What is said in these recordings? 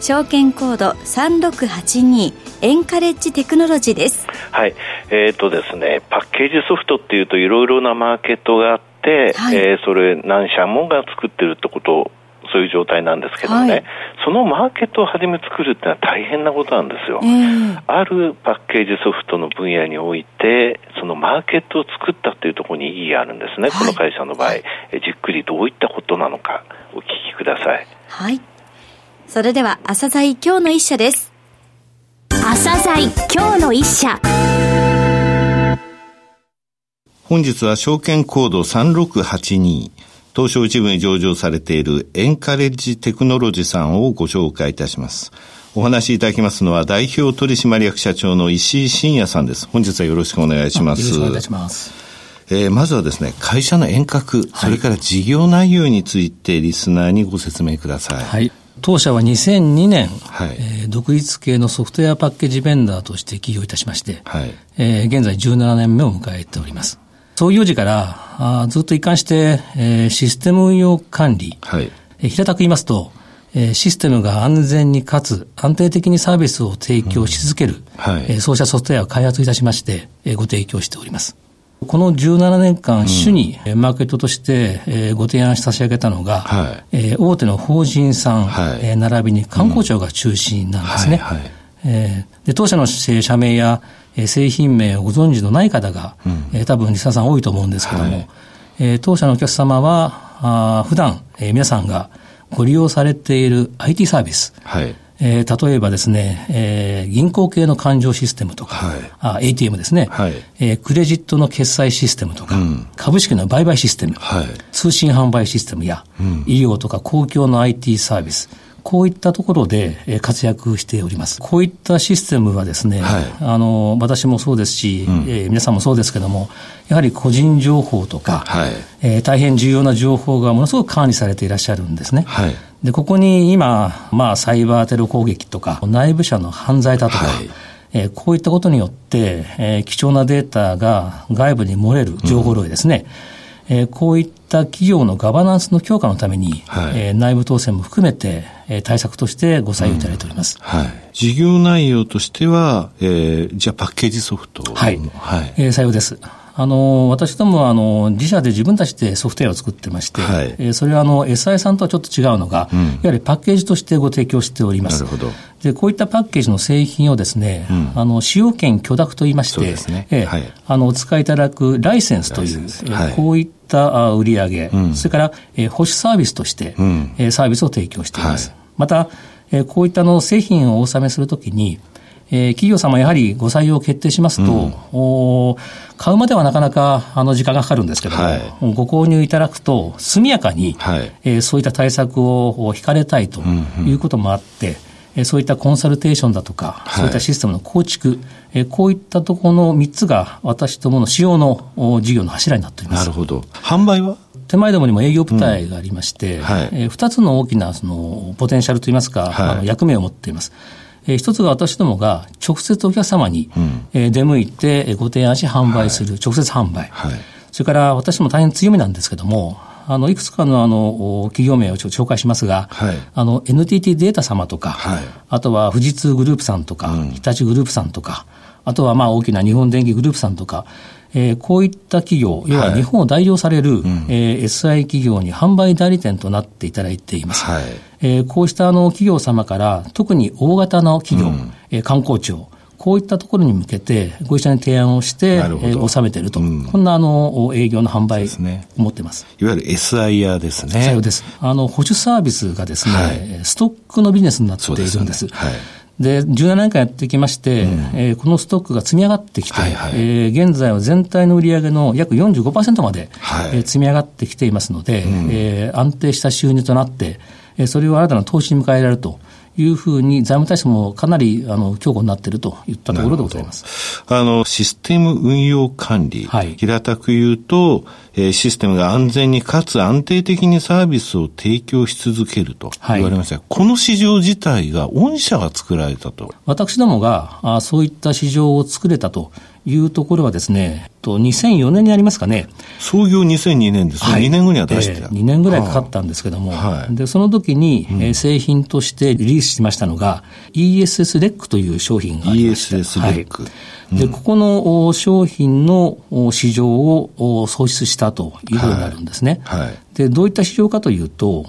証券コード3682エンカレッジテクノロジーです。はい、ですね、パッケージソフトっていうといろいろなマーケットがあって、はい、それ何社もが作ってるってこと、そういう状態なんですけどね、はい、そのマーケットをはじめ作るってのは大変なことなんですよ、あるパッケージソフトの分野においてそのマーケットを作ったっていうところに意義あるんですね、はい、この会社の場合、はい、じっくりどういったことなのかお聞きください。はい、それでは朝財今日の一社です。朝財今日の一社、本日は証券コード3682東証一部に上場されているエンカレッジテクノロジーさんをご紹介いたします。お話しいただきますのは代表取締役社長の石井真也さんです。本日はよろしくお願いします。よろしくお願いいたします。まずはですね、会社の遠隔、はい、それから事業内容についてリスナーにご説明ください。はい、当社は2002年、はい、独立系のソフトウェアパッケージベンダーとして起業いたしまして、はい、現在17年目を迎えております。創業時からずっと一貫して、システム運用管理、はい、平たく言いますと、システムが安全にかつ安定的にサービスを提供し続ける、うん、はい、そうしたソフトウェアを開発いたしまして、ご提供しております。この17年間主にマーケットとして、ご提案し差し上げたのが、はい、大手の法人さん、はい、並びに官公庁が中心なんですね、うん、はいはい、で当社の社名や製品名をご存知のない方が、うん、多分リスナーさん多いと思うんですけども、はい、当社のお客様は普段、皆さんがご利用されている IT サービス、はい、例えばですね、銀行系の勘定システムとか、はい、ATM ですね、はい、クレジットの決済システムとか、うん、株式の売買システム、はい、通信販売システムや、うん、医療とか公共の IT サービス、こういったところで活躍しております。こういったシステムはですね、はい、私もそうですし、うん、皆さんもそうですけども、やはり個人情報とか、はい、大変重要な情報がものすごく管理されていらっしゃるんですね、はい、でここに今、サイバーテロ攻撃とか内部者の犯罪だとか、はい、こういったことによって、貴重なデータが外部に漏れる情報漏洩ですね、うん、こういった企業のガバナンスの強化のために、はい、内部統制も含めて対策としてご採用いただいております、うん、はい、事業内容としては、じゃあパッケージソフト、はい、はい、採用です。私ども自社で自分たちでソフトウェアを作ってまして、はい、それはSI さんとはちょっと違うのが、うん、やはりパッケージとしてご提供しております。なるほど。でこういったパッケージの製品をですね、うん、使用権許諾といいまして、そうですね、はい、お使いいただくライセンスという、はい、こういった売り上げ、うん、それから、保守サービスとして、うん、サービスを提供しています、はい、また、こういった製品をお納めするときに企業様やはりご採用を決定しますと、うん、買うまではなかなか時間がかかるんですけども、はい、ご購入いただくと速やかに、はい、そういった対策を引かれたいということもあって、うんうん、そういったコンサルテーションだとか、はい、そういったシステムの構築、こういったところの3つが私どもの主要の事業の柱になっております。なるほど。販売は手前どもにも営業部隊がありまして、うん、はい、2つの大きなポテンシャルといいますか、はい、役目を持っています。一つが私どもが直接お客様に出向いてご提案し販売する、はい、直接販売、はい、それから私ども大変強みなんですけどもいくつかの企業名を紹介しますが、はい、NTT データ様とか、はい、あとは富士通グループさんとか、うん、日立グループさんとかあとは大きな日本電機グループさんとか、こういった企業要は日本を代表される、はい、SI 企業に販売代理店となっていただいています、はい、こうした企業様から特に大型の企業、うん官公庁こういったところに向けてご一緒に提案をして納めていると、うん、こんな営業の販売を持っています。いわゆる SIR ですね。採用です。保守サービスがですね、はい、ストックのビジネスになっているんです。そうですね、はい、で17年間やってきまして、うんこのストックが積み上がってきて、はいはい現在は全体の売上の約 45% まで、はい積み上がってきていますので、うん安定した収入となってそれを新たな投資に迎えられるというふうに財務体制もかなり強固になっているといったところでございます。システム運用管理、はい、平たく言うとシステムが安全にかつ安定的にサービスを提供し続けると言われましたが、はい、この市場自体が御社が作られたと。私どもがそういった市場を作れたというところはですね、2004年になりますかね。創業2002年ですね、はい、2年後には出してた、2年ぐらいかかったんですけども、はい、でその時に、製品としてリリースしましたのが ESS レックという商品がありまして、 ESS レック、はい、でここの商品の市場を創出したということになるんですね、はいはい。でどういった市場かというと、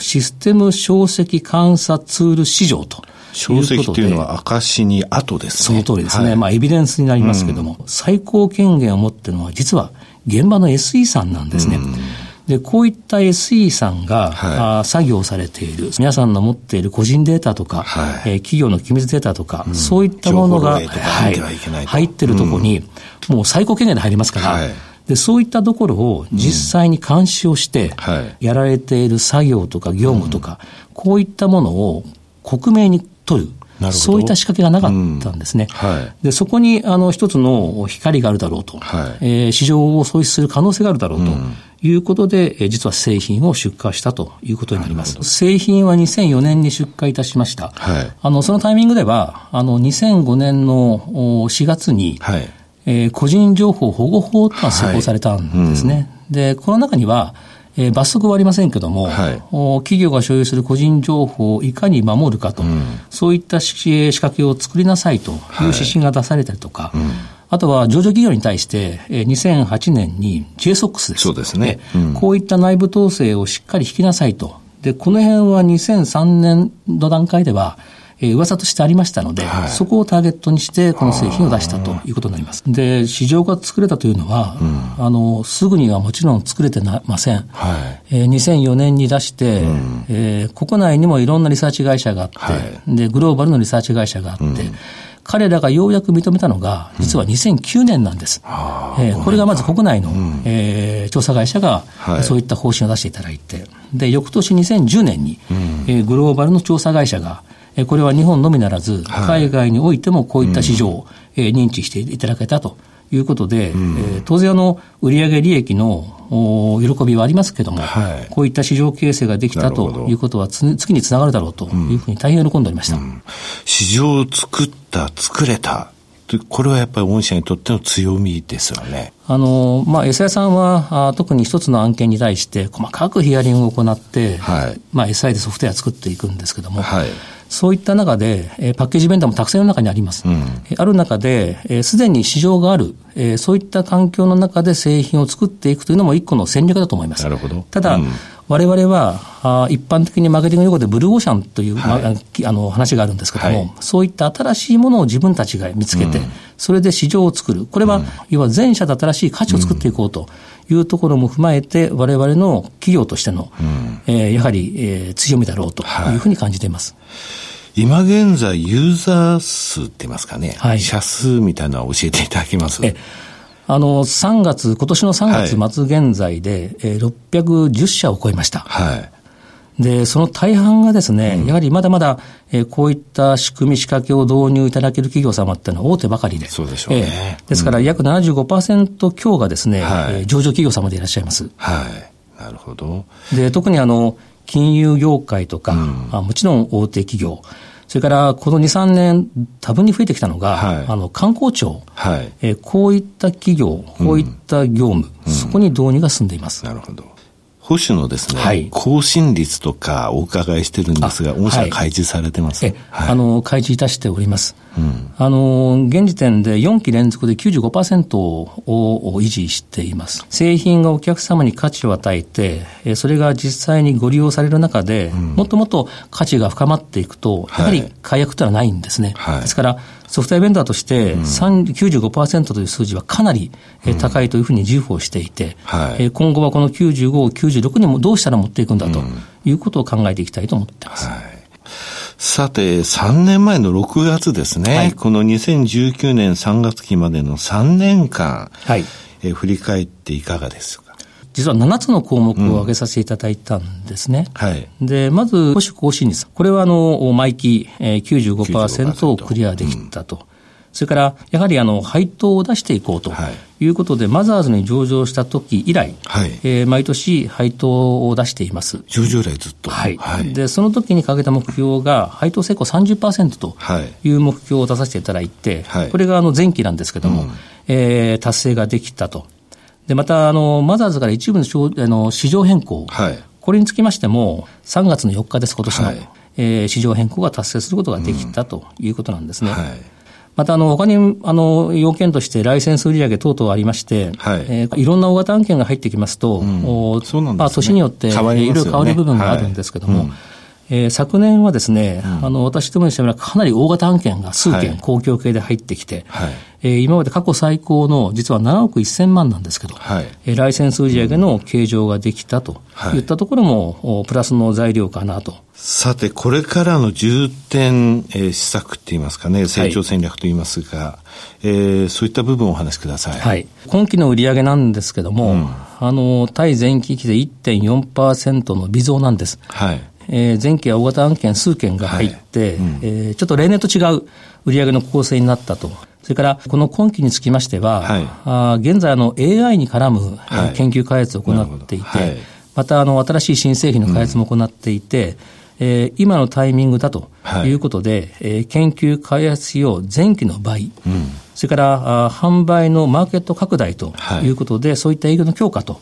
システム証跡監査ツール市場と。証跡というのは証しに後ですね。その通りですね、はい。エビデンスになりますけれども、最高権限を持っているのは実は現場の SE さんなんですね、でこういった SE さんが、はい、作業されている皆さんの持っている個人データとか、はい、企業の機密データとか、そういったものが、はい、入っているところに、もう最高権限で入りますから、はい、でそういったところを実際に監視をして、はい、やられている作業とか業務とか、こういったものを克明に取る、そういった仕掛けがなかったんですね、はい、でそこに一つの光があるだろうと、はい、市場を創出する可能性があるだろうということで、実は製品を出荷したということになります。製品は2004年に出荷いたしました、はい、そのタイミングでは2005年の4月に、はい、個人情報保護法というのが施行されたんですね、はい、でこの中には罰則はありませんけども、はい、企業が所有する個人情報をいかに守るかと、そういった仕掛けを作りなさいという指針が出されたりとか、はい、あとは上場企業に対して2008年に JSOX です。そうですね、こういった内部統制をしっかり引きなさいと。でこの辺は2003年の段階では噂としてありましたので、はい、そこをターゲットにしてこの製品を出したということになります。で市場が作れたというのは、すぐにはもちろん作れてません、はい、2004年に出して、国内にもいろんなリサーチ会社があって、はい、でグローバルのリサーチ会社があって、彼らがようやく認めたのが実は2009年なんです、これがまず国内の、調査会社が、はい、そういった方針を出していただいて、で翌年2010年に、グローバルの調査会社がこれは日本のみならず海外においてもこういった市場を認知していただけたということで、当然売上利益の喜びはありますけども、はい、こういった市場形成ができたということは次につながるだろうというふうに大変喜んでおりました、市場を作った作れた、これはやっぱり御社にとっての強みですよね。エサ屋さんは特に一つの案件に対して細かくヒアリングを行って、はい、エサ屋でソフトウェア作っていくんですけども、はい、そういった中でパッケージベンダーもたくさんの中にあります、ある中ですでに市場がある、そういった環境の中で製品を作っていくというのも一個の戦略だと思います。なるほど。ただ、我々は一般的にマーケティング用語でブルーオーシャンという、はい、話があるんですけども、はい、そういった新しいものを自分たちが見つけて、それで市場を作る、これは、要は全社で新しい価値を作っていこうというところも踏まえて、我々の企業としての、やはり、強みだろうというふうに感じています、はい。今現在ユーザー数って言いますかね、はい、社数みたいなのを教えていただけます？今年の3月末現在で、610社を超えました、はい。でその大半がですね、やはりまだまだ、こういった仕組み仕掛けを導入いただける企業様っていうのは大手ばかりで、そうでしょうね、ですから約 75% 強がですね、上場企業様でいらっしゃいます、はい、なるほど。で特に金融業界とか、もちろん大手企業、それからこの 2,3 年多分に増えてきたのが、はい、観光庁、はい、こういった企業、こういった業務、そこに導入が進んでいます、なるほど。保守のですね、はい、更新率とかお伺いしてるんですが、御社は開示されてます、はい、開示いたしております、現時点で4期連続で 95% を維持しています。製品がお客様に価値を与えて、それが実際にご利用される中で、もっともっと価値が深まっていくと、やはり解約というのはないんですね、はい、ですからソフトウェアベンダーとして95% という数字はかなり高いというふうに自負をしていて、はい、今後はこの95を96にもどうしたら持っていくんだということを考えていきたいと思っています、はい。さて3年前の6月ですね、はい、この2019年3月期までの3年間、振り返っていかがですか？実は7つの項目を挙げさせていただいたんですね。はい、でまず保守更新率、これは毎期 95% をクリアできたと、それからやはり配当を出していこうということで、はい、マザーズに上場した時以来、はい、毎年配当を出しています。上場以来ずっと、はいはい、でその時に掲げた目標が配当成功 30% という目標を出させていただいて、はい、これが前期なんですけども、うん、達成ができたと。でまたマザーズから一部の市場変更、はい、これにつきましても3月の4日です今年の、はい、市場変更が達成することができた、うん、ということなんですね。はい、また他に要件としてライセンス売上等々ありまして、はい、いろんな大型案件が入ってきますと、うん、そうなんですね。まあ、年によっていろいろ変わる部分があるんですけども、はい、うん、昨年はですね、うん、私どもにしてもかなり大型案件が数件、はい、公共系で入ってきて、はい、今まで過去最高の実は7億1000万なんですけど、はい、ライセンス売上の計上ができたといったところも、はい、プラスの材料かなと。さてこれからの重点、施策といいますかね、成長戦略といいますが、はい、そういった部分をお話しください。はい、今期の売上なんですけども、うん、対前期比で 1.4% の微増なんです。はい、前期は大型案件数件が入って、はい、うん、ちょっと例年と違う売上の構成になったと。それからこの今期につきましては、はい、現在AI に絡む研究開発を行っていて、はい、また新しい新製品の開発も行っていて、うん、今のタイミングだということで、はい、研究開発費用前期の倍、うん、それから販売のマーケット拡大ということで、はい、そういった営業の強化と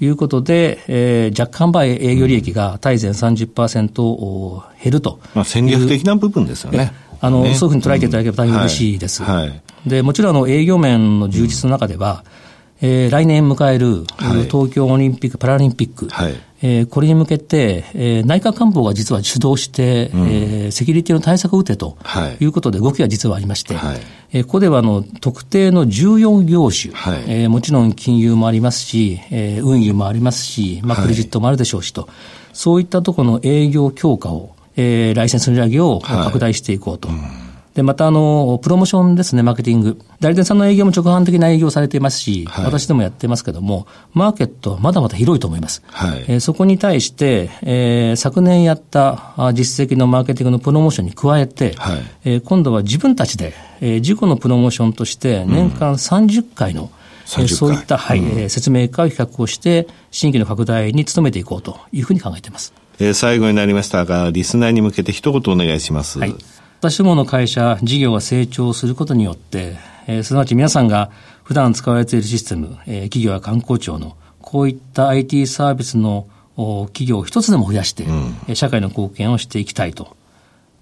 いうことで、はい、若干販売営業利益が対前 30% を減ると、まあ、戦略的な部分ですよね。ね、そういうふうに捉えていただければ大変嬉しいです。うん、はいはい、でもちろん営業面の充実の中では、うん、来年迎える、はい、東京オリンピック・パラリンピック、はい、これに向けて、内閣官房が実は主導して、うん、セキュリティの対策を打てということで動きが実はありまして、はい、ここでは特定の14業種、はい、もちろん金融もありますし、運輸もありますし、まあ、クレジットもあるでしょうしと、はい、そういったところの営業強化をライセンスの売上を拡大していこうと、はい、うん、でまたプロモーションですね、マーケティング、代理店さんの営業も直販的な営業をされていますし、はい、私でもやってますけども、マーケットはまだまだ広いと思います。はい、そこに対して、昨年やった実績のマーケティングのプロモーションに加えて、はい、今度は自分たちで、自己のプロモーションとして年間30回の、うん、そういった、はい、説明会を企画をして新規の拡大に努めていこうというふうに考えています。最後になりましたが、リスナーに向けて一言お願いします。はい、私どもの会社事業が成長することによって、すなわち皆さんが普段使われているシステム、企業や観光庁のこういった IT サービスの企業を一つでも増やして、うん、社会の貢献をしていきたいと。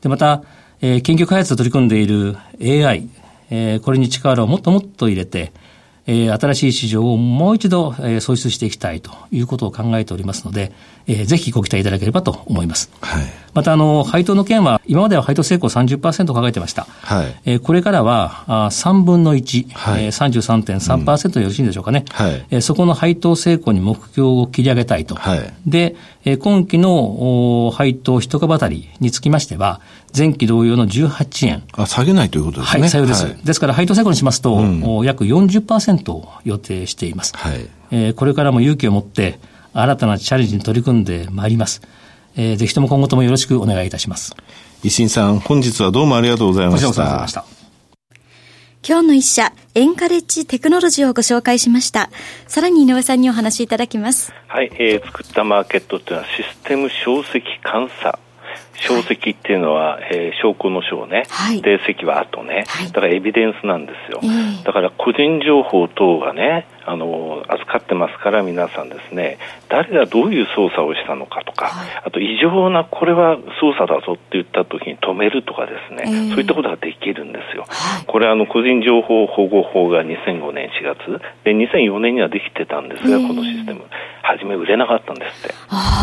でまた、研究開発を取り組んでいる AI、これに力をもっともっと入れて、新しい市場をもう一度創出していきたいということを考えておりますので、ぜひご期待いただければと思います。はい、また配当の件は今までは配当成功 30% を掲げてました。はい、これからは3分の1、はい、33.3% でよろしいんでしょうかね。うん、はい、そこの配当成功に目標を切り上げたいと。はい、で今期の配当一株当たりにつきましては前期同様の18円、あ、下げないということですね。はい、下げです。はい、ですから配当成功にしますと、うん、約 40% を予定しています。はい、これからも勇気を持って新たなチャレンジに取り組んでまいります。ぜひとも今後ともよろしくお願いいたします。石井さん、本日はどうもありがとうございました。今日の一社エンカレッジテクノロジーをご紹介しました。さらに井上さんにお話しいただきます。はい、作ったマーケットというのはシステム証跡監査、証跡っていうのは、証拠の証ね、はい、で跡は後ね、はい、だからエビデンスなんですよ。だから個人情報等がね扱ってますから、皆さんですね、誰がどういう操作をしたのかとか、はい、あと異常なこれは操作だぞって言った時に止めるとかですね、そういったことができるんですよ。はい、これは個人情報保護法が2005年4月で2004年にはできてたんですが、このシステム初め売れなかったんですって。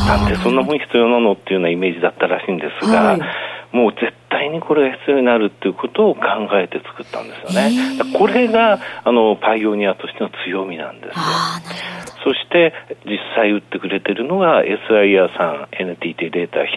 なんでそんなもん必要なのっていうようなイメージだったらしいんですが、はい、もう絶対にこれが必要になるということを考えて作ったんですよね。これがパイオニアとしての強みなんですよ。そして実際売ってくれてるのが SIR さん、NTT データ、日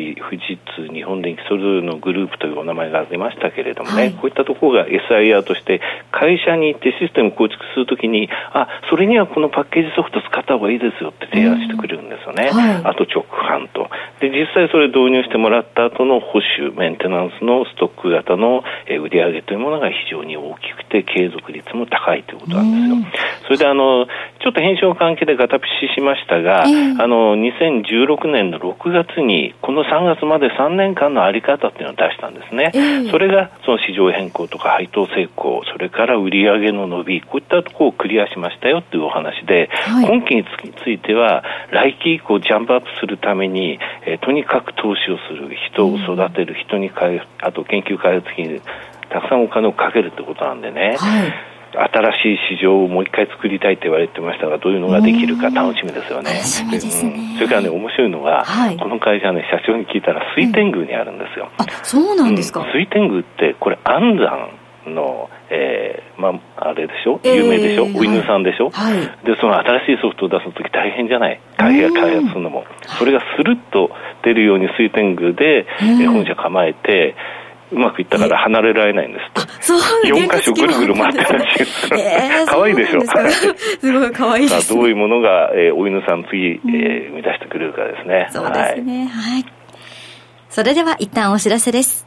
立、富士通、日本電機、それぞれのグループというお名前が出ましたけれどもね、はい、こういったところが SIR として会社に行ってシステム構築するときに、あ、それにはこのパッケージソフト使った方がいいですよって提案してくれるんですよね、はい、あと直販とで、実際それ導入してもらった後の保守、メンテナンスのストック型の売り上げというものが非常に大きくて継続率も高いということなんですよ。それでちょっと編集の関係でガタピシしましたが、2016年の6月にこの3月まで3年間のあり方というのを出したんですね、それがその市場変更とか配当成功、それから売上の伸び、こういったところをクリアしましたよというお話で、はい、今期については来期以降ジャンプアップするために、とにかく投資をする、人を育てる、人にあと研究開発費にたくさんお金をかけるということなんでね、はい、新しい市場をもう一回作りたいと言われてましたが、どういうのができるか楽しみですよね。楽しみですね。それからね、面白いのが、はい、この会社ね、社長に聞いたら水天宮にあるんですよ。あ、そうなんですか。水天宮ってこれ安山の、あれでしょ、有名でしょ、お犬さんでしょ、はい、でその新しいソフトを出すとき大変じゃない、開発するのも、それがスルッと出るように水天宮で本社構えて、うまくいったから離れられないんですと。4カ所ぐるぐる回ってたりする、可愛いでしょ。すごい可愛いですね。どういうものが、お犬さん次、生み出してくれるかですね。そうですね。はい。はい、それでは一旦お知らせです。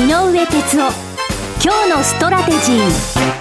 井上哲夫、今日のストラテジー。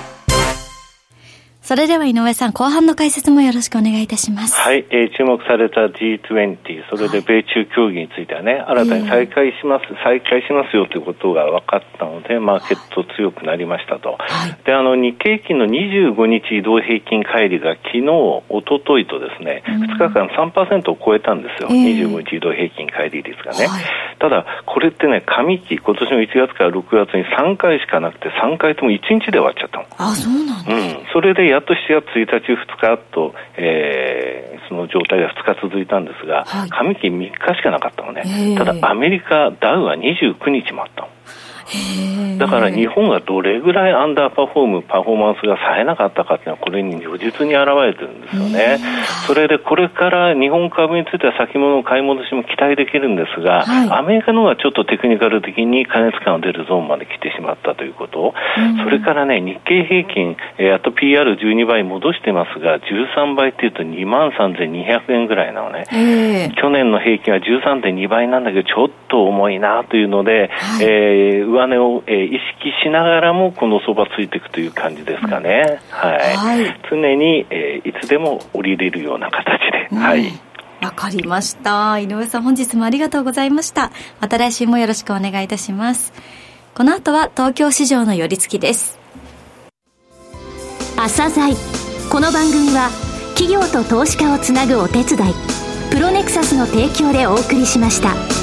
それでは井上さん、後半の解説もよろしくお願いいたします。はい、注目された G20、 それで米中協議についてはね、新たに再開しますよということが分かったので、マーケット強くなりましたと、はい、で日経平均の25日移動平均乖離が昨日、一昨日とですね、2日間 3% を超えたんですよ、25日移動平均乖離率がね、はい、ただこれってね、上期、今年の1月から6月に3回しかなくて、3回とも1日で終わっちゃったの。あ、そうなんだ、ね、うん、それでやっと7月1日2日と、その状態が2日続いたんですが、はい、上期3日しかなかったのね、ただアメリカダウは29日もあったの。だから日本がどれぐらいアンダーパフォーマンスが冴えなかったかっていうのは、これに如実に表れてるんですよね。それでこれから日本株については先物の買い戻しも期待できるんですが、はい、アメリカの方がちょっとテクニカル的に過熱感が出るゾーンまで来てしまったということ、それからね、日経平均、あと PR12 倍戻してますが、13倍っていうと 23,200 円ぐらいなのね、去年の平均は 13.2 倍なんだけど、ちょっと重いなというので、はい、上値を意識しながらもこの相場ついていくという感じですかね、うん、はいはい、常に、いつでも降りれるような形で、うん、はい、わかりました。井上さん、本日もありがとうございました。また来週もよろしくお願いいたします。この後は東京市場の寄り付きです。朝鮮、この番組は企業と投資家をつなぐお手伝い、プロネクサスの提供でお送りしました。